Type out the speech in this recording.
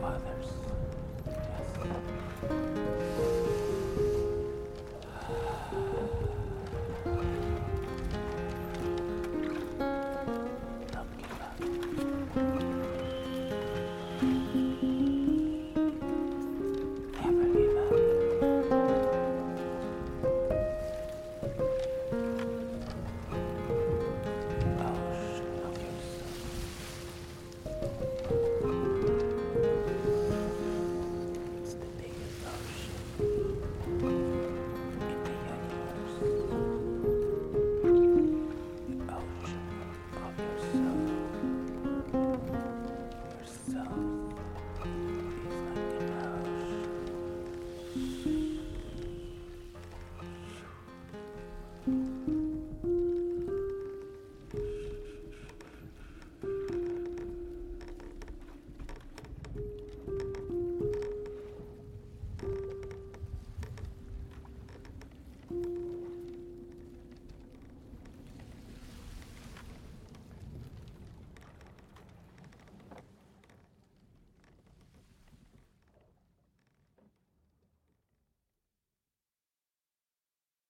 Father.